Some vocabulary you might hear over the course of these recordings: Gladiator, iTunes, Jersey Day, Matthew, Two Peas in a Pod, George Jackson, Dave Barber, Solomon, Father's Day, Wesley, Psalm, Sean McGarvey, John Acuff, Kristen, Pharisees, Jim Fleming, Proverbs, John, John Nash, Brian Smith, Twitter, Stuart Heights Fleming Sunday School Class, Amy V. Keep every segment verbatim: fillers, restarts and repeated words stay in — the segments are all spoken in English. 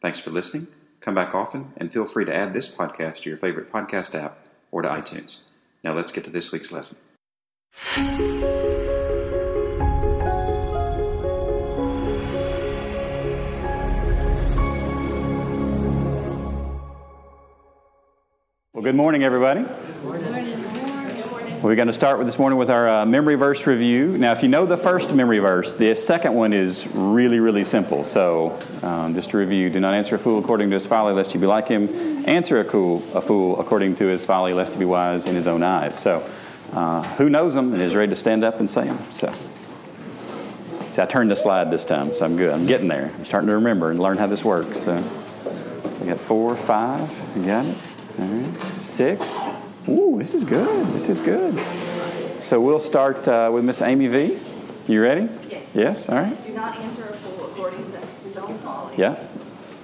Thanks for listening, come back often, and feel free to add this podcast to your favorite podcast app or to iTunes. Now let's get to this week's lesson. Good morning, everybody. Good morning. Good morning. We're going to start with this morning with our uh, memory verse review. Now, if you know the first memory verse, the second one is really, really simple. So um, just to review, do not answer a fool according to his folly, lest you be like him. Answer a fool, a fool according to his folly, lest he be wise in his own eyes. So uh, who knows him and is ready to stand up and say him. So see, I turned the slide this time, so I'm good. I'm getting there. I'm starting to remember and learn how this works. So, so I got four, five. You got it? All right, six. Ooh, this is good. This is good. So we'll start uh, with Miss Amy V. You ready? Yes. Yes, all right. Do not answer a fool according to his own folly, yeah.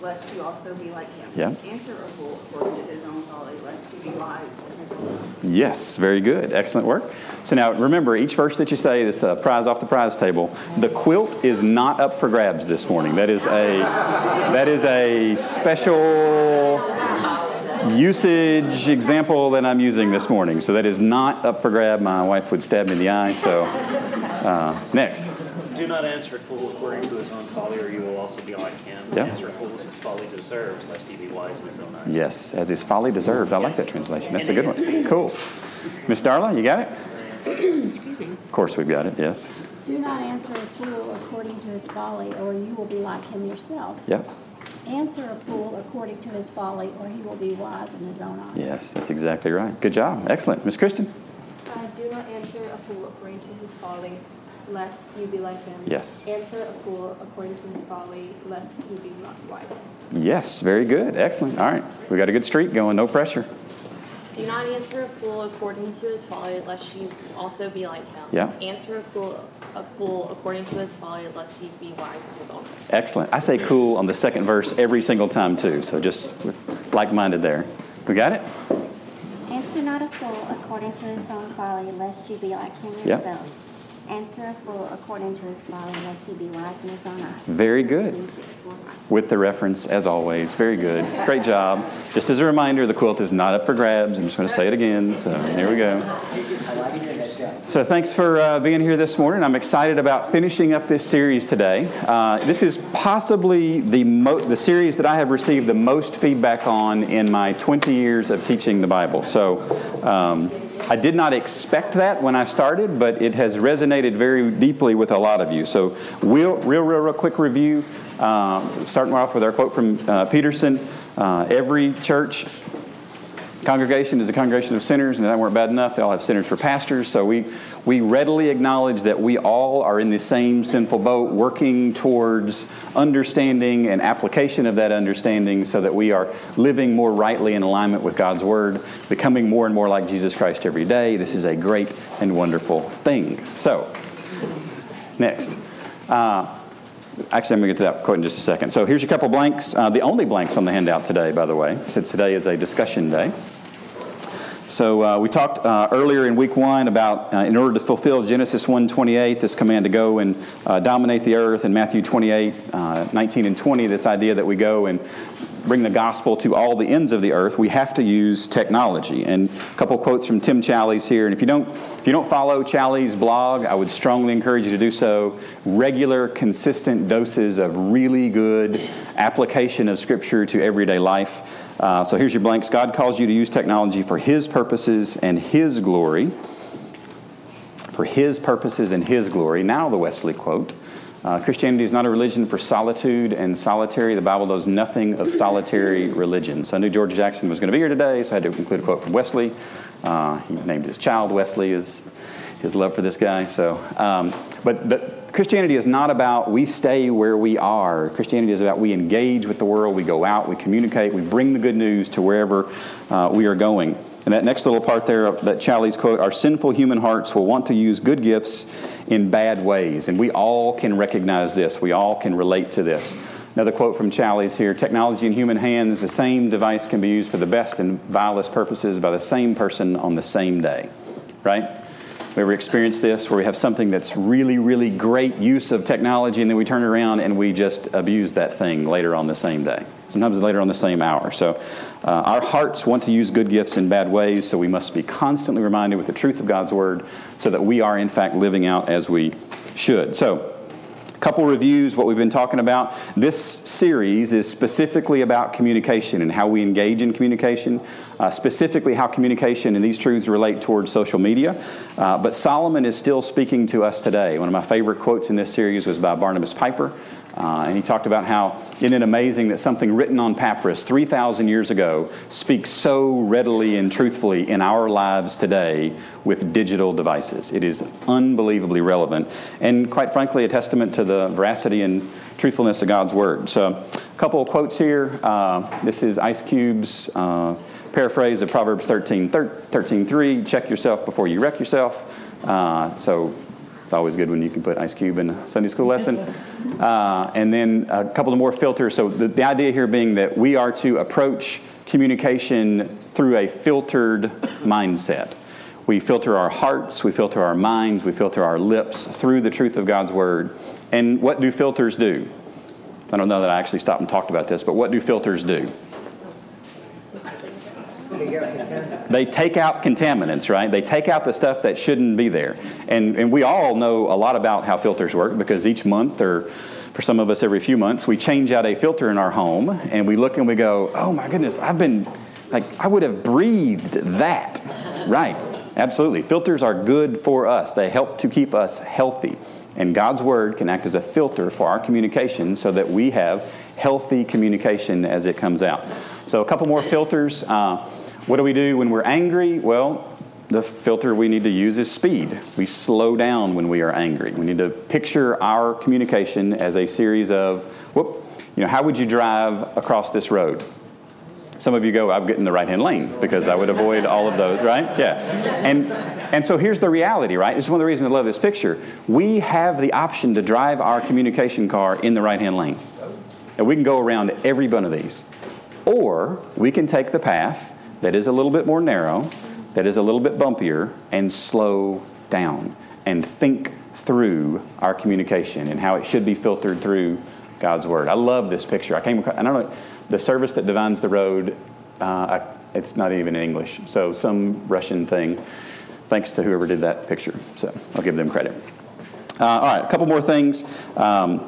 lest you also be like him. Yeah. Answer a fool according to his own folly, lest he be wise in his own eyes. Yes, very good. Excellent work. So now remember, each verse that you say, this uh, prize off the prize table, the quilt is not up for grabs this morning. That is a, that is a special usage example that I'm using this morning. So that is not up for grab. My wife would stab me in the eye. So uh, next. Do not answer a fool according to his own folly, or you will also be like him. Yeah. Answer a fool as his folly deserves, lest he be wise in his own eyes. Yes, as his folly deserves. I yeah. like that translation. That's and a good one. Cool. Miss Darla, you got it? Excuse me. Of course we've got it, yes. Do not answer a fool according to his folly, or you will be like him yourself. Yep. Yeah. Answer a fool according to his folly, or he will be wise in his own eyes. Yes, that's exactly right. Good job. Excellent. Miss Kristen? Uh, do not answer a fool according to his folly, lest you be like him. Yes. Answer a fool according to his folly, lest you be not wise in his own eyes. Yes, very good. Excellent. All right. We got a good streak going. No pressure. Do not answer a fool according to his folly, lest you also be like him. Yeah. Answer a fool, a fool according to his folly, lest he be wise in his own eyes. Excellent. I say cool on the second verse every single time, too. So just like-minded there. We got it? Answer not a fool according to his own folly, lest you be like him yourself. Yep. Answer a fool according to his folly, lest he be wise in his own eyes. Very good. With the reference, as always. Very good. Great job. Just as a reminder, the quilt is not up for grabs. I'm just going to say it again. So here we go. So thanks for uh, being here this morning. I'm excited about finishing up this series today. Uh, this is possibly the, mo- the series that I have received the most feedback on in my twenty years of teaching the Bible. So Um, I did not expect that when I started, but it has resonated very deeply with a lot of you. So we'll, real, real, real quick review, uh, starting off with our quote from uh, Peterson. Uh, every church congregation is a congregation of sinners, and if that weren't bad enough, they all have sinners for pastors. So we, we readily acknowledge that we all are in the same sinful boat, working towards understanding and application of that understanding so that we are living more rightly in alignment with God's Word, becoming more and more like Jesus Christ every day. This is a great and wonderful thing. So, next. Uh, Actually, I'm going to get to that quote in just a second. So here's a couple blanks. Uh, the only blanks on the handout today, by the way, since today is a discussion day. So uh, we talked uh, earlier in week one about uh, in order to fulfill Genesis one twenty-eight, this command to go and uh, dominate the earth, and Matthew twenty-eight, uh, nineteen and twenty, this idea that we go and bring the gospel to all the ends of the earth, we have to use technology. And a couple quotes from Tim Challies here. And if you don't if you don't follow Challies' blog, I would strongly encourage you to do so. Regular, consistent doses of really good application of Scripture to everyday life. Uh, so here's your blanks. God calls you to use technology for His purposes and His glory. For His purposes and His glory. Now the Wesley quote. Uh, Christianity is not a religion for solitude and solitary. The Bible knows nothing of solitary religion. So I knew George Jackson was going to be here today, so I had to include a quote from Wesley. Uh, he named his child Wesley, his, his love for this guy. So, um, but the, Christianity is not about we stay where we are. Christianity is about we engage with the world, we go out, we communicate, we bring the good news to wherever uh, we are going. And that next little part there, that Challies quote, our sinful human hearts will want to use good gifts in bad ways. And we all can recognize this. We all can relate to this. Another quote from Challies here, technology in human hands, the same device can be used for the best and vilest purposes by the same person on the same day, right? We ever experienced this where we have something that's really, really great use of technology and then we turn around and we just abuse that thing later on the same day, sometimes later on the same hour. So uh, our hearts want to use good gifts in bad ways, so we must be constantly reminded with the truth of God's Word so that we are in fact living out as we should. So, couple reviews, what we've been talking about. This series is specifically about communication and how we engage in communication, uh, specifically how communication and these truths relate towards social media. Uh, but Solomon is still speaking to us today. One of my favorite quotes in this series was by Barnabas Piper. Uh, and he talked about how, isn't it amazing that something written on papyrus three thousand years ago speaks so readily and truthfully in our lives today with digital devices. It is unbelievably relevant and, quite frankly, a testament to the veracity and truthfulness of God's Word. So a couple of quotes here. Uh, this is Ice Cube's uh, paraphrase of Proverbs thirteen three, check yourself before you wreck yourself. Uh, so... It's always good when you can put Ice Cube in a Sunday school lesson. Uh, and then a couple of more filters. So the, the idea here being that we are to approach communication through a filtered mindset. We filter our hearts, we filter our minds, we filter our lips through the truth of God's Word. And what do filters do? I don't know that I actually stopped and talked about this, but what do filters do? They take out contaminants, right? They take out the stuff that shouldn't be there. And and we all know a lot about how filters work because each month, or for some of us every few months, we change out a filter in our home and we look and we go, oh my goodness, I've been, like, I would have breathed that. Right, absolutely. Filters are good for us. They help to keep us healthy. And God's Word can act as a filter for our communication so that we have healthy communication as it comes out. So a couple more filters. Uh, What do we do when we're angry? Well, the filter we need to use is speed. We slow down when we are angry. We need to picture our communication as a series of, whoop, you know, how would you drive across this road? Some of you go, I'd get in the right-hand lane because I would avoid all of those, right? Yeah. And and so here's the reality, right? It's one of the reasons I love this picture. We have the option to drive our communication car in the right-hand lane. And we can go around every one of these. Or we can take the path that is a little bit more narrow, that is a little bit bumpier, and slow down and think through our communication and how it should be filtered through God's Word. I love this picture. I came across, I don't know, the service that divines the road, uh, I, it's not even in English, so some Russian thing, thanks to whoever did that picture. So I'll give them credit. Uh, all right, a couple more things. Um,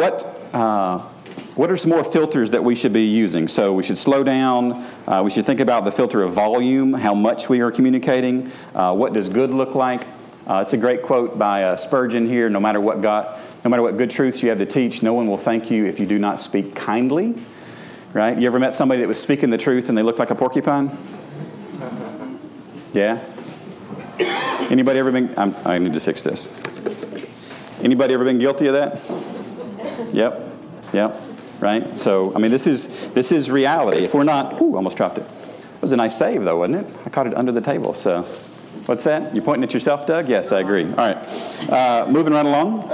what... Uh, What are some more filters that we should be using? So we should slow down. Uh, we should think about the filter of volume, how much we are communicating. Uh, what does good look like? Uh, it's a great quote by uh, Spurgeon here. No matter what God, no matter what good truths you have to teach, no one will thank you if you do not speak kindly. Right? You ever met somebody that was speaking the truth and they looked like a porcupine? Yeah? Anybody ever been... I'm, I need to fix this. Anybody ever been guilty of that? Yep. Yep. Right? So, I mean, this is this is reality. If we're not... Ooh, almost dropped it. It was a nice save, though, wasn't it? I caught it under the table, so... What's that? You pointing at yourself, Doug? Yes, I agree. All right. Uh, moving right along.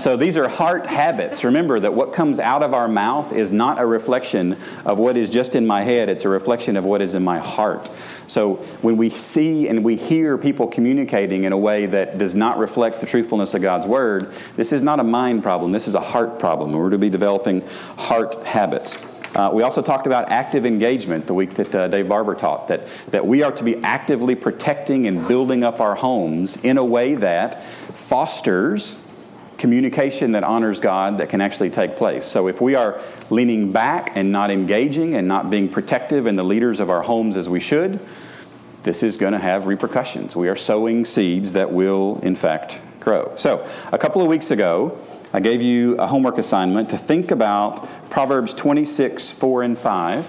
So these are heart habits. Remember that what comes out of our mouth is not a reflection of what is just in my head. It's a reflection of what is in my heart. So when we see and we hear people communicating in a way that does not reflect the truthfulness of God's Word, this is not a mind problem. This is a heart problem. We're to be developing heart habits. Uh, we also talked about active engagement the week that uh, Dave Barber taught, that, that we are to be actively protecting and building up our homes in a way that fosters communication that honors God that can actually take place. So if we are leaning back and not engaging and not being protective and the leaders of our homes as we should, this is going to have repercussions. We are sowing seeds that will, in fact, grow. So a couple of weeks ago, I gave you a homework assignment to think about Proverbs twenty-six, four and five.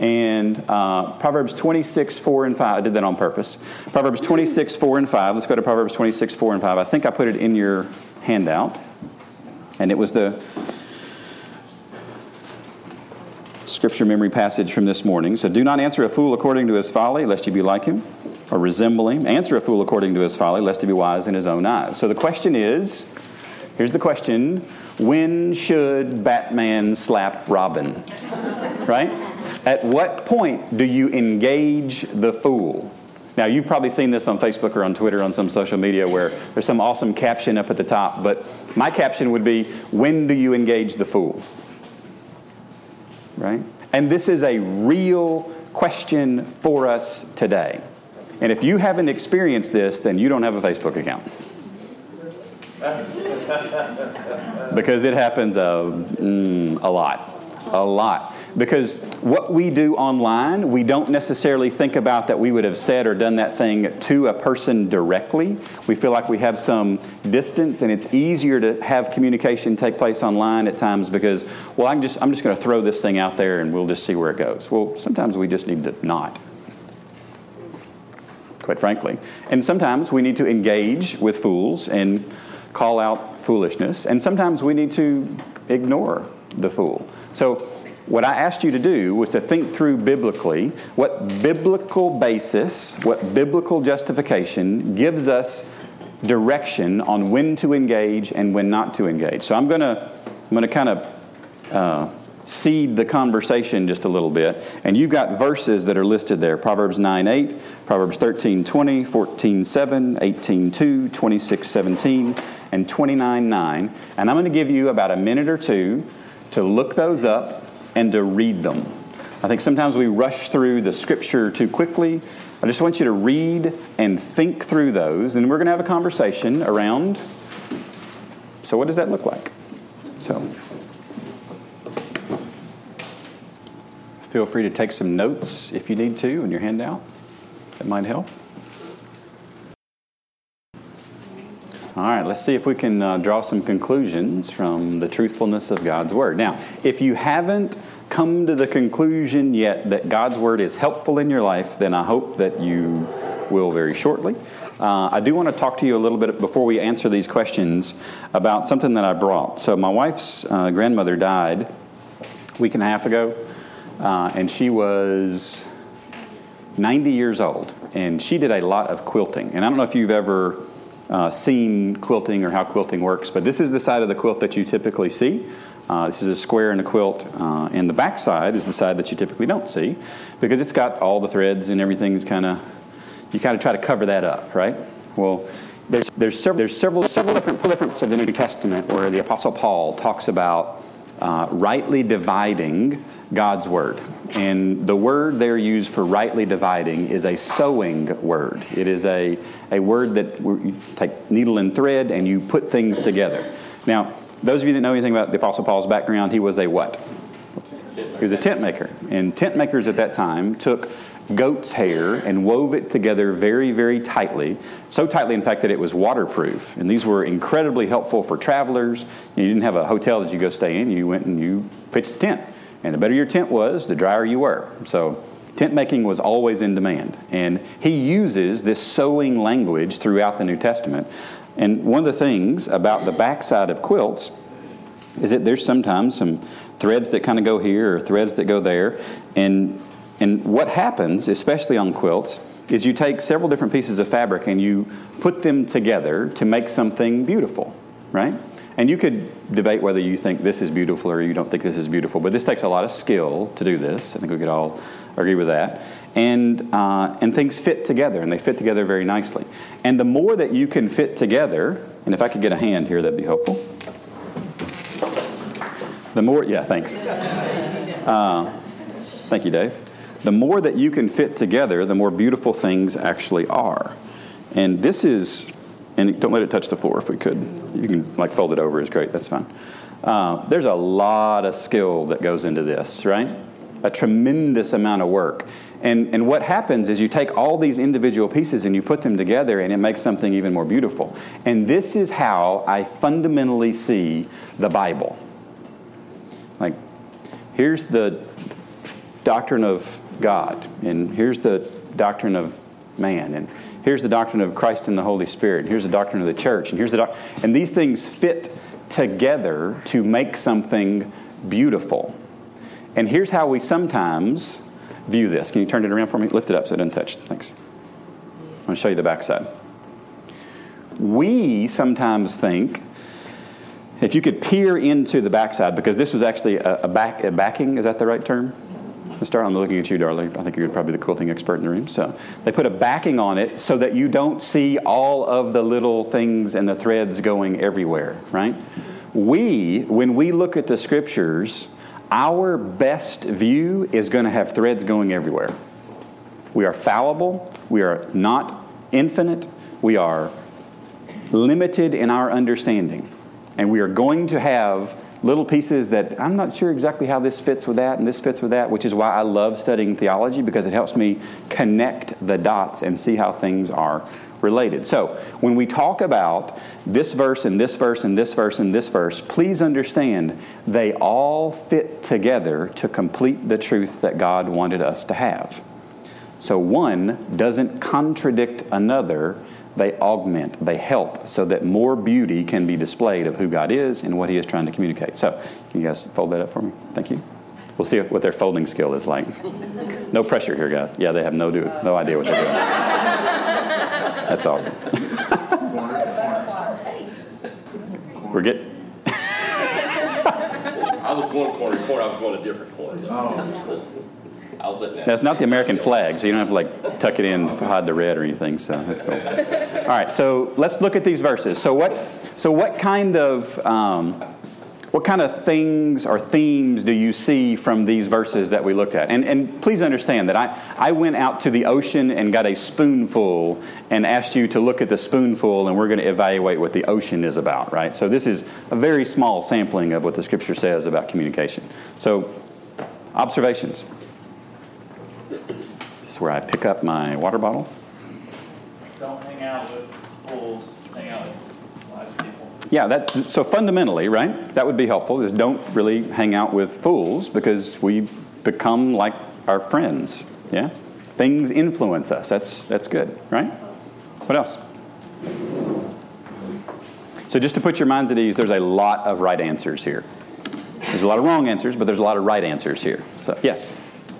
And uh, Proverbs twenty-six, four and five. I did that on purpose. Proverbs twenty-six, four and five. Let's go to Proverbs twenty-six, four and five. I think I put it in your handout, and it was the scripture memory passage from this morning. So, do not answer a fool according to his folly, lest you be like him or resemble him. Answer a fool according to his folly, lest he be wise in his own eyes. So the question is, here's the question, when should Batman slap Robin? Right? At what point do you engage the fool? Now, you've probably seen this on Facebook or on Twitter, on some social media, where there's some awesome caption up at the top, but my caption would be, when do you engage the fool? Right? And this is a real question for us today. And if you haven't experienced this, then you don't have a Facebook account. Because it happens a, mm, a lot. A lot. Because what we do online, we don't necessarily think about that we would have said or done that thing to a person directly. We feel like we have some distance, and it's easier to have communication take place online at times because, well, I'm just I'm just going to throw this thing out there and we'll just see where it goes. Well, sometimes we just need to not, quite frankly. And sometimes we need to engage with fools and call out foolishness. And sometimes we need to ignore the fool. So what I asked you to do was to think through biblically what biblical basis, what biblical justification gives us direction on when to engage and when not to engage. So I'm going to I'm going to kind of uh, seed the conversation just a little bit. And you've got verses that are listed there, Proverbs nine eight, Proverbs thirteen twenty, fourteen seven, eighteen two, twenty-six seventeen, and twenty-nine nine. And I'm going to give you about a minute or two to look those up and to read them. I think sometimes we rush through the scripture too quickly. I just want you to read and think through those, and we're going to have a conversation around, so what does that look like? So feel free to take some notes if you need to in your handout. That might help. All right, let's see if we can uh, draw some conclusions from the truthfulness of God's Word. Now, if you haven't come to the conclusion yet that God's Word is helpful in your life, then I hope that you will very shortly. Uh, I do want to talk to you a little bit before we answer these questions about something that I brought. So my wife's uh, grandmother died a week and a half ago, uh, and she was ninety years old, and she did a lot of quilting. And I don't know if you've ever Uh, seen quilting or how quilting works, but this is the side of the quilt that you typically see. Uh, this is a square in a quilt, uh, and the back side is the side that you typically don't see because it's got all the threads and everything's kind of, you kind of try to cover that up, right? Well, there's there's several there's several several different differences of the New Testament where the Apostle Paul talks about uh, rightly dividing God's word, and the word there used for rightly dividing is a sewing word. It is a, a word that you take needle and thread and you put things together. Now, those of you that know anything about the Apostle Paul's background, he was a what? He was a tent maker, and tent makers at that time took goat's hair and wove it together very, very tightly, so tightly, in fact, that it was waterproof. And these were incredibly helpful for travelers. You didn't have a hotel that you go stay in. You went and you pitched a tent. And the better your tent was, the drier you were. So tent making was always in demand. And he uses this sewing language throughout the New Testament. And one of the things about the backside of quilts is that there's sometimes some threads that kind of go here or threads that go there. And and what happens, especially on quilts, is you take several different pieces of fabric and you put them together to make something beautiful, right? And you could debate whether you think this is beautiful or you don't think this is beautiful, but this takes a lot of skill to do this. I think we could all agree with that. And uh, and things fit together, and they fit together very nicely. And the more that you can fit together, and if I could get a hand here, that'd be helpful. The more, yeah, thanks. Uh, thank you, Dave. The more that you can fit together, the more beautiful things actually are. And this is... And don't let it touch the floor if we could. You can like fold it over is great. That's fine. Uh, there's a lot of skill that goes into this, right? A tremendous amount of work. And and what happens is you take all these individual pieces and you put them together and it makes something even more beautiful. And this is how I fundamentally see the Bible. Like, here's the doctrine of God, and here's the doctrine of man, and here's the doctrine of Christ and the Holy Spirit, and here's the doctrine of the church, and here's the doc- and these things fit together to make something beautiful. And here's how we sometimes view this. Can you turn it around for me? Lift it up so it doesn't touch. Thanks. I'm going to show you the backside. We sometimes think, if you could peer into the backside, because this was actually a, a, back, a backing, is that the right term? Let's start on looking at you, Darla. I think you're probably the quilting expert in the room. So they put a backing on it so that you don't see all of the little things and the threads going everywhere, right? We, when we look at the Scriptures, our best view is going to have threads going everywhere. We are fallible. We are not infinite. We are limited in our understanding. And we are going to have little pieces that I'm not sure exactly how this fits with that and this fits with that, which is why I love studying theology, because it helps me connect the dots and see how things are related. So when we talk about this verse and this verse and this verse and this verse, please understand they all fit together to complete the truth that God wanted us to have. So one doesn't contradict another. They augment, they help, so that more beauty can be displayed of who God is and what He is trying to communicate. So, can you guys fold that up for me? Thank you. We'll see what their folding skill is like. No pressure here, guys. Yeah, they have no do, no idea what they're doing. That's awesome. We're good. I was going corner to corner. I was going to different corners. Oh. That's not the American flag, so you don't have to like tuck it in, hide the red or anything. So that's cool. All right, so let's look at these verses. So what? So what kind of um, what kind of things or themes do you see from these verses that we looked at? And and please understand that I I went out to the ocean and got a spoonful and asked you to look at the spoonful, and we're going to evaluate what the ocean is about, right? So this is a very small sampling of what the Scripture says about communication. So observations. This is where I pick up my water bottle. Don't hang out with fools. Hang out with wise people. Yeah, that. So fundamentally, right, that would be helpful, is don't really hang out with fools, because we become like our friends, yeah? Things influence us. That's that's good, right? What else? So just to put your minds at ease, there's a lot of right answers here. There's a lot of wrong answers, but there's a lot of right answers here. So, yes?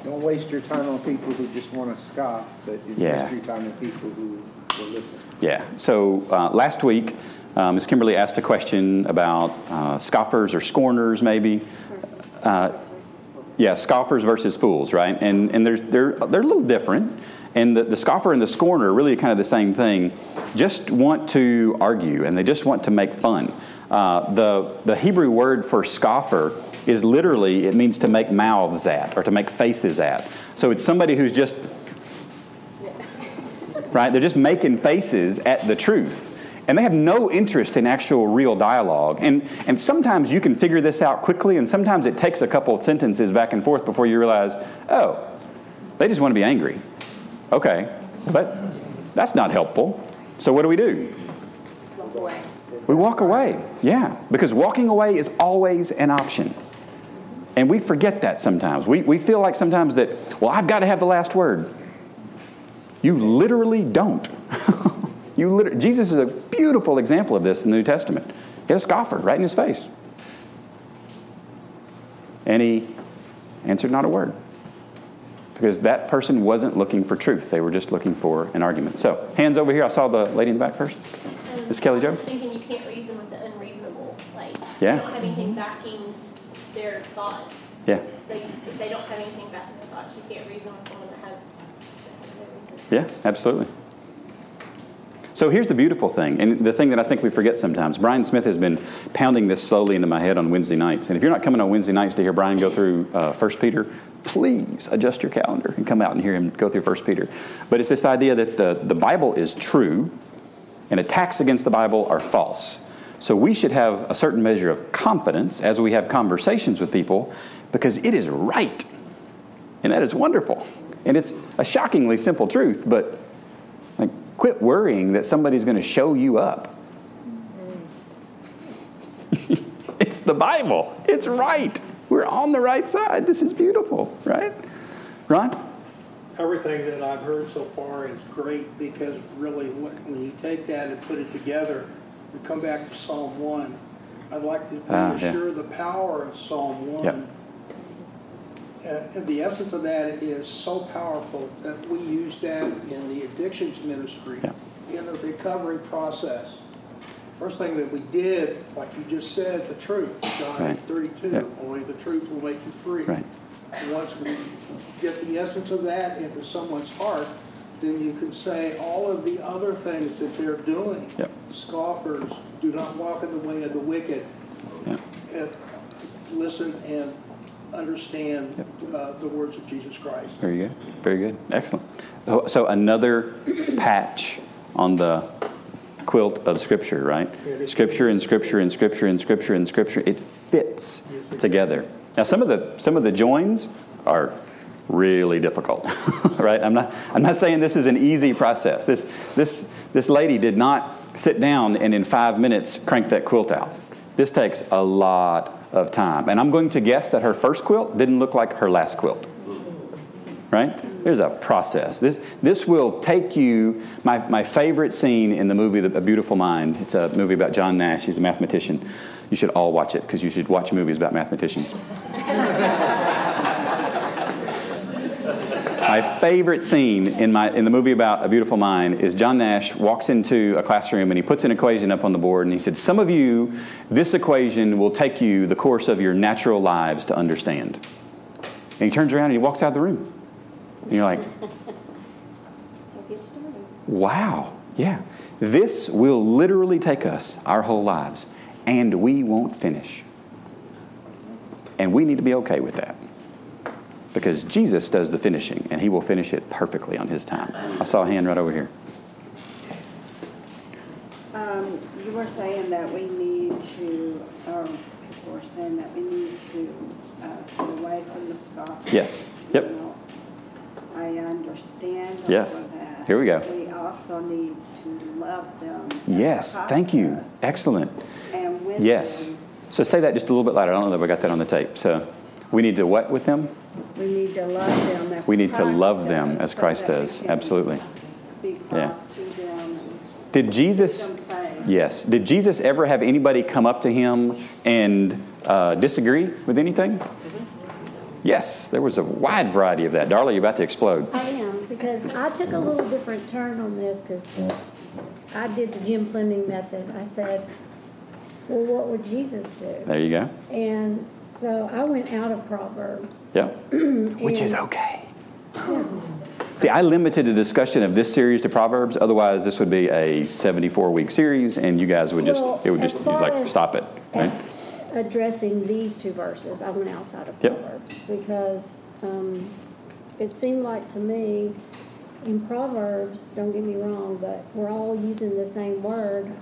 Don't waste your time on people who just want to scoff, but yeah. Waste your time on people who will listen. Yeah. So uh, last week, um, Miz Kimberly asked a question about uh, scoffers or scorners, maybe. Versus, uh, versus fools. Yeah, scoffers versus fools, right? And and they're they're they're a little different. And the, the scoffer and the scorner are really kind of the same thing. Just want to argue, and they just want to make fun. Uh, the the Hebrew word for scoffer is literally, it means to make mouths at or to make faces at. So it's somebody who's just, right, they're just making faces at the truth. And they have no interest in actual real dialogue. And and sometimes you can figure this out quickly, and sometimes it takes a couple of sentences back and forth before you realize, oh, they just want to be angry. Okay, but that's not helpful. So what do we do? Walk away. We walk away, yeah, because walking away is always an option. And we forget that sometimes. We we feel like sometimes that, well, I've got to have the last word. You literally don't. You literally, Jesus is a beautiful example of this in the New Testament. He had a scoffer right in his face. And he answered not a word. Because that person wasn't looking for truth. They were just looking for an argument. So, hands over here. I saw the lady in the back first. Um, Miz Kelly Jo. I was thinking you can't reason with the unreasonable. Like, yeah. They don't have anything backing their thoughts. Yeah. So, you, if they don't have anything backing their thoughts, you can't reason with someone that has their reason. Yeah, absolutely. So here's the beautiful thing, and the thing that I think we forget sometimes. Brian Smith has been pounding this slowly into my head on Wednesday nights. And if you're not coming on Wednesday nights to hear Brian go through uh, First Peter, please adjust your calendar and come out and hear him go through First Peter. But it's this idea that the, the Bible is true, and attacks against the Bible are false. So we should have a certain measure of confidence as we have conversations with people, because it is right. And that is wonderful. And it's a shockingly simple truth, but like, quit worrying that somebody's going to show you up. It's the Bible. It's right. We're on the right side. This is beautiful, right? Ron? everything that I've heard so far is great, because really when you take that and put it together, we come back to Psalm one. I'd like to reassure uh, yeah. the power of Psalm one. Yep. Uh, and the essence of that is so powerful that we use that in the addictions ministry, yep. in the recovery process. First thing that we did, like you just said, the truth, John right. eight thirty-two, yep. only the truth will make you free. Right. Once we get the essence of that into someone's heart, then you can say all of the other things that they're doing. Yep. Scoffers, do not walk in the way of the wicked. Yep. And listen and understand yep. uh, the words of Jesus Christ. Very good. Very good. Excellent. So another patch on the quilt of Scripture, right? Scripture and Scripture and Scripture and Scripture and Scripture. It fits yes, it together. Can. Now some of the some of the joins are really difficult, right? I'm not I'm not saying this is an easy process. This this this lady did not sit down and in five minutes crank that quilt out. This takes a lot of time, and I'm going to guess that her first quilt didn't look like her last quilt, right? There's a process. This this will take you. My my favorite scene in the movie A Beautiful Mind. It's a movie about John Nash. He's a mathematician. You should all watch it because you should watch movies about mathematicians. My favorite scene in my in the movie about A Beautiful Mind is John Nash walks into a classroom and he puts an equation up on the board and he said, "Some of you, this equation will take you the course of your natural lives to understand." And he turns around and he walks out of the room. And you're like, so get started. Wow, yeah. This will literally take us our whole lives, and we won't finish. And we need to be okay with that, because Jesus does the finishing, and he will finish it perfectly on his time. I saw a hand right over here. Um, you were saying that we need to, or people were saying that we need to uh, stay away from the scoffers. Yes, yep. You know, I understand all yes. of that. Here we go. We also need to love them. Yes, thank you. Excellent. And with yes. them. So say that just a little bit louder. I don't know if I got that on the tape. So we need to what with them? We need to love them as we need Christ to love does, them as so Christ does. Absolutely. Be close yeah. to them. Did Jesus? Yes. Did Jesus ever have anybody come up to him yes. and uh, disagree with anything? Yes, there was a wide variety of that. Darla, you're about to explode. I am, because I took a little different turn on this, because I did the Jim Fleming method. I said, well, what would Jesus do? There you go. And so I went out of Proverbs. Yeah, which is okay. Yeah. See, I limited the discussion of this series to Proverbs. Otherwise, this would be a seventy-four week series, and you guys would just, well, it would just like as, stop it. Right? As, addressing these two verses, I went outside of Proverbs yep. because um, it seemed like to me in Proverbs, don't get me wrong, but we're all using the same word,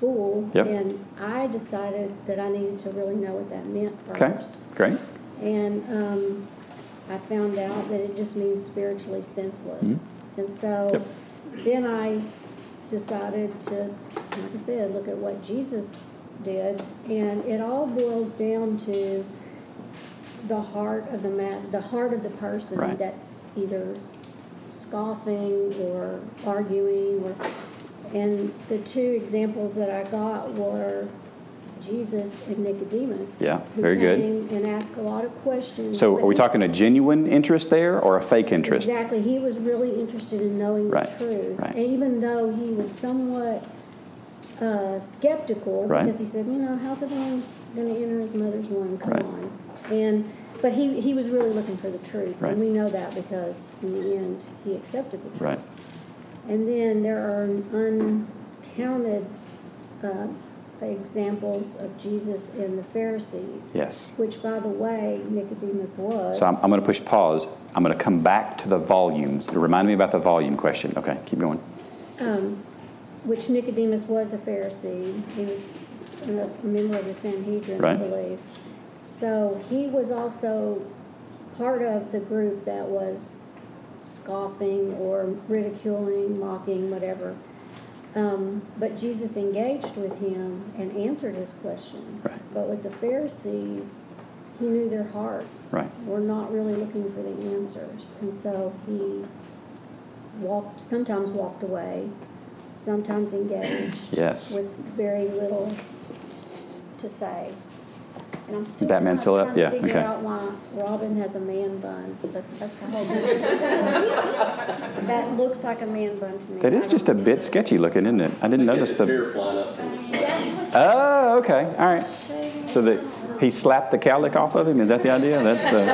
fool, yep. and I decided that I needed to really know what that meant first. Okay, great. And um, I found out that it just means spiritually senseless. Mm-hmm. And so yep. then I decided to, like I said, look at what Jesus did, and it all boils down to the heart of the ma- the heart of the person right. that's either scoffing or arguing, or and the two examples that I got were Jesus and Nicodemus. Yeah, very good. And asked a lot of questions. So, are we talking a genuine interest there or a fake interest? Exactly. He was really interested in knowing right. the truth, right. even though he was somewhat. Uh, skeptical right. because he said, you know, how's everyone going to enter his mother's womb? Come right. on. And but he, he was really looking for the truth, right. and we know that because in the end he accepted the truth. Right. And then there are uncounted uh, examples of Jesus and the Pharisees. Yes. Which, by the way, Nicodemus was. So I'm, I'm going to push pause. I'm going to come back to the volumes. Remind me about the volume question. Okay, keep going. Um. Which Nicodemus was a Pharisee. He was a member of the Sanhedrin, right. I believe. So he was also part of the group that was scoffing or ridiculing, mocking, whatever. Um, but Jesus engaged with him and answered his questions. Right. But with the Pharisees, He knew their hearts. Right. We're not really looking for the answers. And so he walked, sometimes walked away, sometimes engaged yes. with very little to say. And I'm still Batman's still up? Yeah, okay. Figure out why Robin has a man bun, but that's how I do it. That looks like a man bun to me. That is just a bit sketchy looking, isn't it? I didn't I notice the... flying up. Oh, okay. All right. So that he slapped the cowlick off of him? Is that the idea? That's the...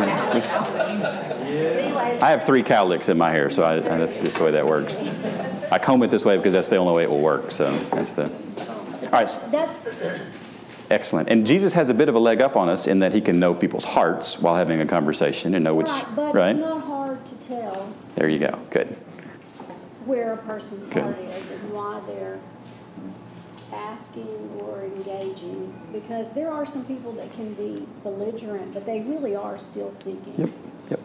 Like, just... I have three cowlicks in my hair, so I, that's just the way that works. I comb it this way because that's the only way it will work. So that's the... All right. That's... Excellent. And Jesus has a bit of a leg up on us in that he can know people's hearts while having a conversation and know which, right? But right? It's not hard to tell. There you go. Good. Where a person's Good. heart is and why they're asking or engaging. Because there are some people that can be belligerent, but they really are still seeking. Yep, yep.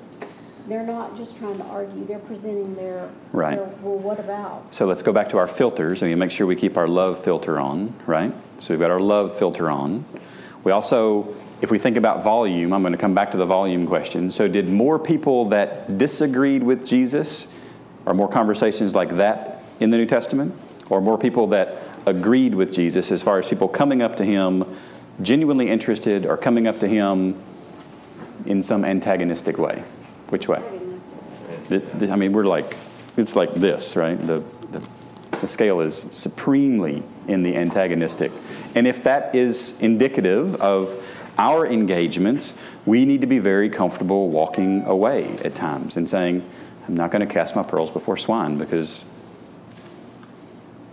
They're not just trying to argue. They're presenting their, right. their, well, what about? So let's go back to our filters. I mean, make sure we keep our love filter on, right? So we've got our love filter on. We also, if we think about volume, I'm going to come back to the volume question. So did more people that disagreed with Jesus, or more conversations like that in the New Testament, or more people that agreed with Jesus as far as people coming up to him genuinely interested or coming up to him in some antagonistic way? Which way? I mean, we're like, it's like this, right? The, the the scale is supremely in the antagonistic. And if that is indicative of our engagements, we need to be very comfortable walking away at times and saying, I'm not going to cast my pearls before swine because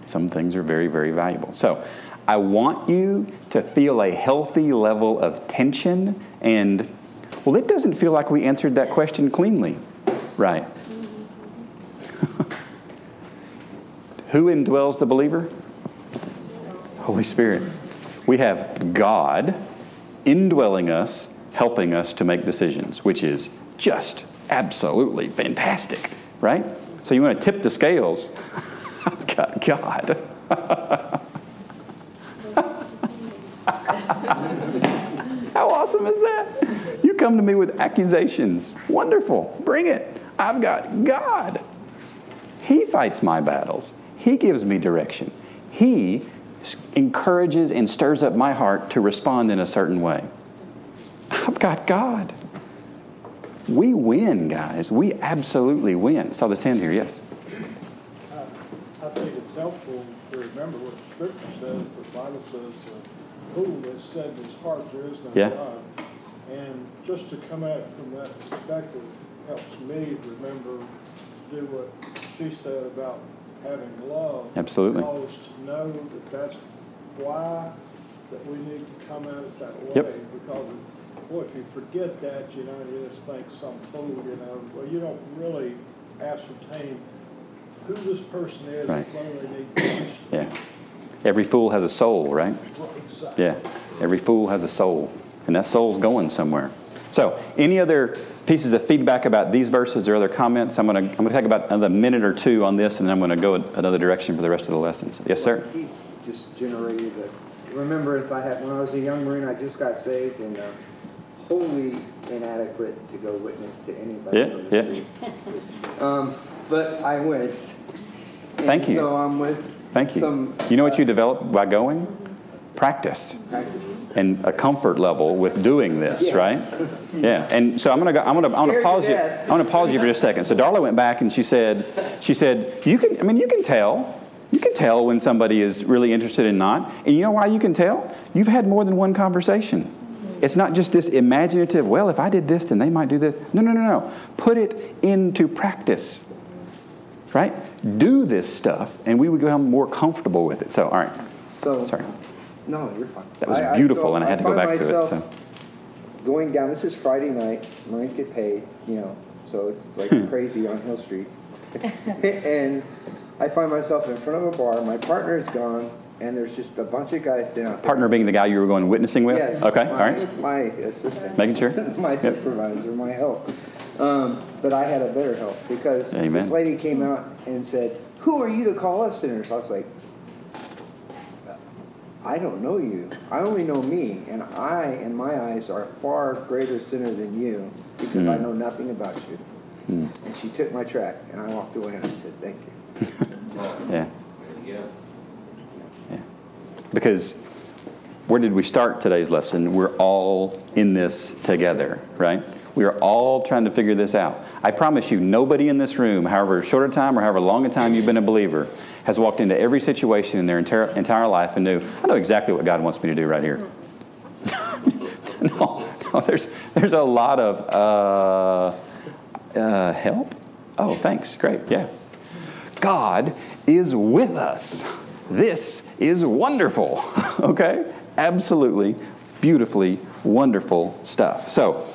some things are very, very valuable. So I want you to feel a healthy level of tension and well, it doesn't feel like we answered that question cleanly. Right. Who indwells the believer? Holy Spirit. We have God indwelling us, helping us to make decisions, which is just absolutely fantastic, right? So you want to tip the scales? I've got God. How awesome is that? You come to me with accusations. Wonderful. Bring it. I've got God. He fights my battles. He gives me direction. He encourages and stirs up my heart to respond in a certain way. I've got God. We win, guys. We absolutely win. I saw this hand here. Yes. I, I think it's helpful to remember what the Scripture says. The Bible says, the fool has said in his heart, there is no yeah. God. And just to come at it from that perspective helps me remember to do what she said about having love. Absolutely. Always to know that that's why that we need to come at it that way. Yep. Because, boy, if you forget that, you know, you just think some fool, you know. Well, you don't really ascertain who this person is right. and whether they need to understand. Yeah. Every fool has a soul, right? Well, exactly. Yeah. Every fool has a soul. And that soul's going somewhere. So, any other pieces of feedback about these verses or other comments? I'm going to I'm going to talk about another minute or two on this, and then I'm going to go another direction for the rest of the lessons. Yes, sir? He just generated a remembrance I had when I was a young Marine. I just got saved and uh, wholly inadequate to go witness to anybody. Yeah, yeah. Um, but I went. Thank you. So I'm with. Thank you. Some, you know what you develop by going? Practice. Practice. And a comfort level with doing this, yeah. right? Yeah. And so I'm gonna go, I'm gonna I'm gonna pause you. I'm gonna pause you for just a second. So Darla went back and she said, she said, you can. I mean, you can tell. You can tell when somebody is really interested and not. And you know why you can tell? You've had more than one conversation. Mm-hmm. It's not just this imaginative. Well, if I did this, then they might do this. No, no, no, no. Put it into practice. Right? Do this stuff, and we would become more comfortable with it. So, all right. So, sorry. No, you're fine. That was I, beautiful, I, so and I had I to go back to it. So. Going down, this is Friday night. Marines get paid, you know, so it's like crazy on Hill Street. And I find myself in front of a bar. My partner is gone, and there's just a bunch of guys down. Partner being the guy you were going witnessing with? Yes. Okay, my, all right. My assistant. Making sure. My yep. supervisor, my help. Um, but I had a better help because Amen. This lady came out and said, "Who are you to call us sinners?" I was like, I don't know you. I only know me, and I, in my eyes, are a far greater sinner than you because mm. I know nothing about you. Mm. And she took my track, and I walked away, and I said, thank you. yeah. yeah. Yeah. Because where did we start today's lesson? We're all in this together, right? We are all trying to figure this out. I promise you, nobody in this room, however short a time or however long a time you've been a believer, has walked into every situation in their entire, entire life and knew, I know exactly what God wants me to do right here. no, no, there's there's a lot of uh, uh, help. Oh, thanks. Great. Yeah. God is with us. This is wonderful. Okay? Absolutely, beautifully wonderful stuff. So,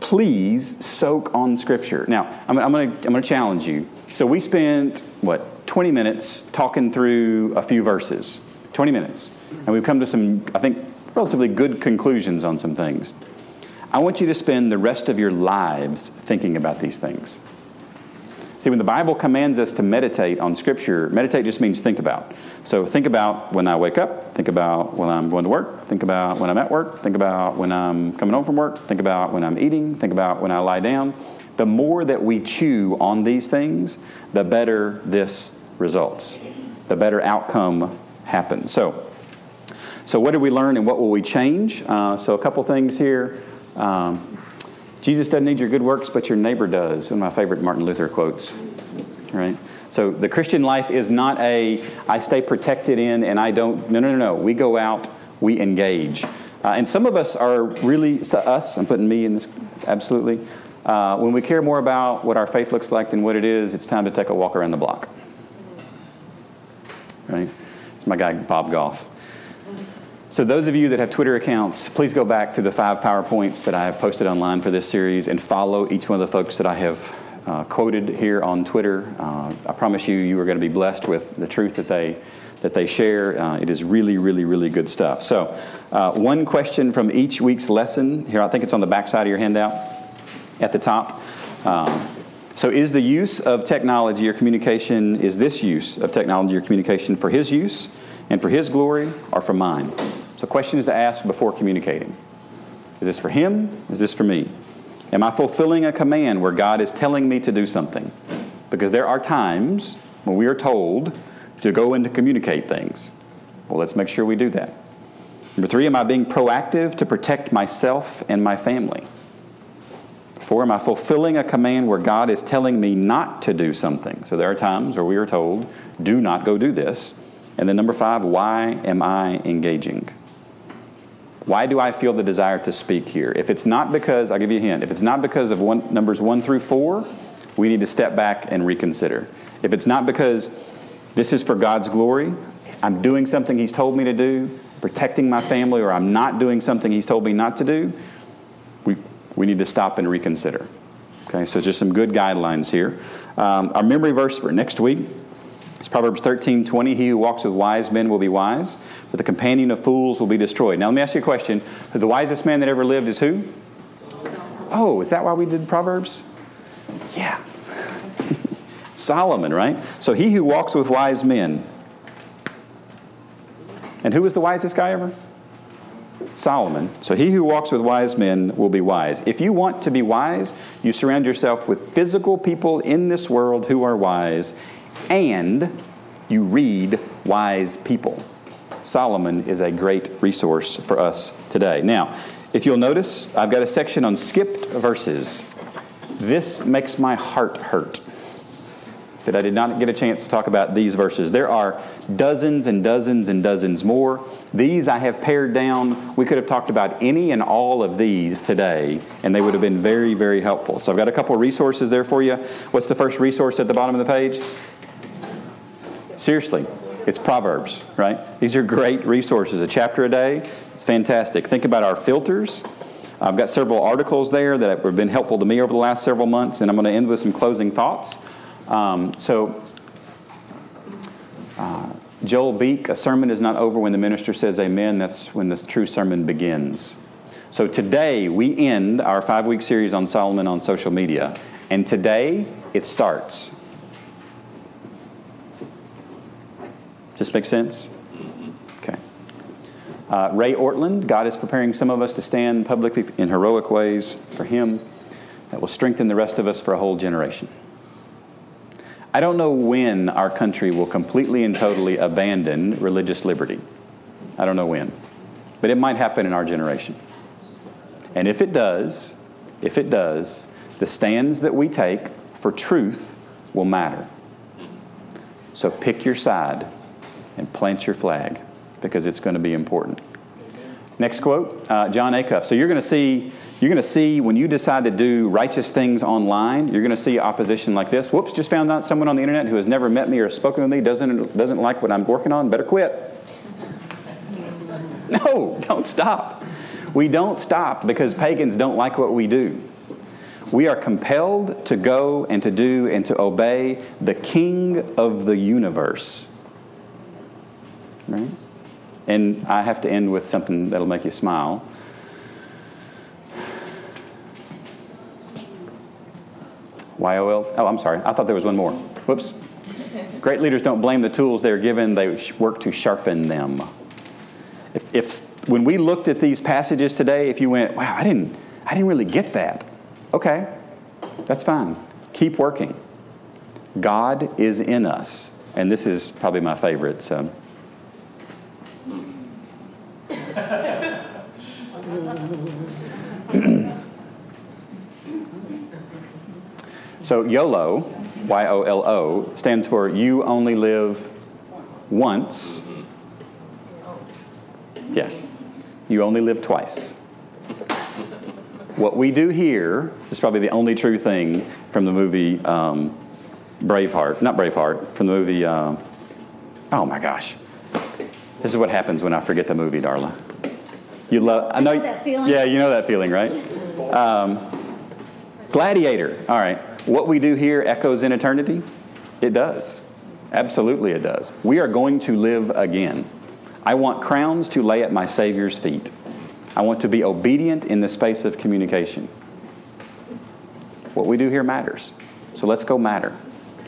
please soak on Scripture. Now, I'm, I'm going to I'm going to challenge you. So we spent, what, twenty minutes talking through a few verses. twenty minutes. And we've come to some, I think, relatively good conclusions on some things. I want you to spend the rest of your lives thinking about these things. See, when the Bible commands us to meditate on Scripture, meditate just means think about. So think about when I wake up. Think about when I'm going to work. Think about when I'm at work. Think about when I'm coming home from work. Think about when I'm eating. Think about when I lie down. The more that we chew on these things, the better this results. The better outcome happens. So, so what did we learn and what will we change? Uh, so a couple things here. Um, Jesus doesn't need your good works, but your neighbor does. One of my favorite Martin Luther quotes. Right? So the Christian life is not a, I stay protected in and I don't. No, no, no, no. We go out, we engage. Uh, and some of us are really, so us, I'm putting me in this, absolutely. Uh, when we care more about what our faith looks like than what it is, it's time to take a walk around the block. Right? It's my guy, Bob Goff. So those of you that have Twitter accounts, please go back to the five PowerPoints that I have posted online for this series and follow each one of the folks that I have uh, quoted here on Twitter. Uh, I promise you, you are going to be blessed with the truth that they that they share. Uh, it is really, really, really good stuff. So uh, one question from each week's lesson. Here, I think it's on the back side of your handout at the top. Um, so is the use of technology or communication, is this use of technology or communication for His use and for His glory or for mine? So questions to ask before communicating. Is this for Him? Is this for me? Am I fulfilling a command where God is telling me to do something? Because there are times when we are told to go and to communicate things. Well, let's make sure we do that. Number three, am I being proactive to protect myself and my family? Four, am I fulfilling a command where God is telling me not to do something? So there are times where we are told, do not go do this. And then number five, why am I engaging? Why do I feel the desire to speak here? If it's not because, I'll give you a hint, if it's not because of one, numbers one through four, we need to step back and reconsider. If it's not because this is for God's glory, I'm doing something He's told me to do, protecting my family, or I'm not doing something He's told me not to do, we we need to stop and reconsider. Okay, so just some good guidelines here. Um, our memory verse for next week, it's Proverbs thirteen twenty. He who walks with wise men will be wise, but the companion of fools will be destroyed. Now, let me ask you a question. The wisest man that ever lived is who? Oh, is that why we did Proverbs? Yeah. Solomon, right? So he who walks with wise men. And who was the wisest guy ever? Solomon. So he who walks with wise men will be wise. If you want to be wise, you surround yourself with physical people in this world who are wise, and you read wise people. Solomon is a great resource for us today. Now, if you'll notice, I've got a section on skipped verses. This makes my heart hurt that I did not get a chance to talk about these verses. There are dozens and dozens and dozens more. These I have pared down. We could have talked about any and all of these today, and they would have been very, very helpful. So I've got a couple of resources there for you. What's the first resource at the bottom of the page? Seriously, it's Proverbs, right? These are great resources. A chapter a day, it's fantastic. Think about our filters. I've got several articles there that have been helpful to me over the last several months, and I'm going to end with some closing thoughts. Um, so, uh, Joel Beek, a sermon is not over when the minister says amen. That's when the true sermon begins. So today, we end our five-week series on Solomon on social media, and today, it starts. Does this make sense? Okay. Uh, Ray Ortland, God is preparing some of us to stand publicly in heroic ways for Him that will strengthen the rest of us for a whole generation. I don't know when our country will completely and totally abandon religious liberty. I don't know when. But it might happen in our generation. And if it does, if it does, the stands that we take for truth will matter. So pick your side and plant your flag, because it's going to be important. Next quote, uh, John Acuff. So you're going to see, you're going to see when you decide to do righteous things online, you're going to see opposition like this. Whoops! Just found out someone on the internet who has never met me or spoken with me doesn't doesn't like what I'm working on. Better quit. No, don't stop. We don't stop because pagans don't like what we do. We are compelled to go and to do and to obey the King of the universe. Right? And I have to end with something that'll make you smile. Y O L. Oh, I'm sorry. I thought there was one more. Whoops. Great leaders don't blame the tools they're given. They work to sharpen them. If, if when we looked at these passages today, if you went, wow, I didn't, I didn't really get that. Okay, that's fine. Keep working. God is in us. And this is probably my favorite, so... So YOLO, Y O L O, stands for You Only Live Once. Yeah. You only live twice. What we do here is probably the only true thing from the movie um, Braveheart. Not Braveheart. From the movie... Uh, oh, my gosh. This is what happens when I forget the movie, Darla. You love... I know, I know that feeling. Yeah, you know that feeling, right? Um... Gladiator. All right. What we do here echoes in eternity? It does. Absolutely it does. We are going to live again. I want crowns to lay at my Savior's feet. I want to be obedient in the space of communication. What we do here matters. So let's go matter.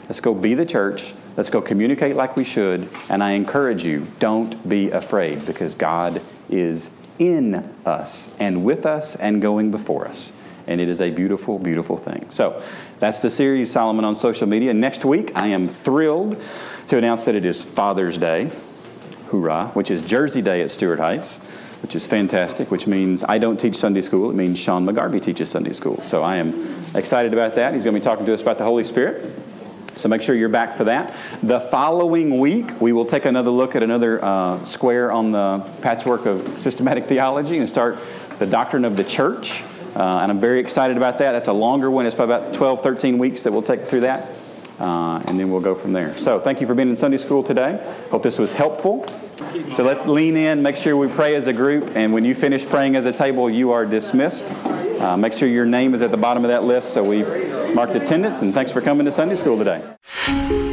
Let's go be the church. Let's go communicate like we should. And I encourage you, don't be afraid, because God is in us and with us and going before us. And it is a beautiful, beautiful thing. So that's the series, Solomon on Social Media. Next week, I am thrilled to announce that it is Father's Day, hoorah, which is Jersey Day at Stuart Heights, which is fantastic, which means I don't teach Sunday school. It means Sean McGarvey teaches Sunday school. So I am excited about that. He's going to be talking to us about the Holy Spirit. So make sure you're back for that. The following week, we will take another look at another uh, square on the patchwork of systematic theology and start the doctrine of the church. Uh, and I'm very excited about that. That's a longer one. It's probably about twelve, thirteen weeks that we'll take through that. Uh, and then we'll go from there. So thank you for being in Sunday school today. Hope this was helpful. So let's lean in. Make sure we pray as a group. And when you finish praying as a table, you are dismissed. Uh, make sure your name is at the bottom of that list. So we've marked attendance. And thanks for coming to Sunday school today.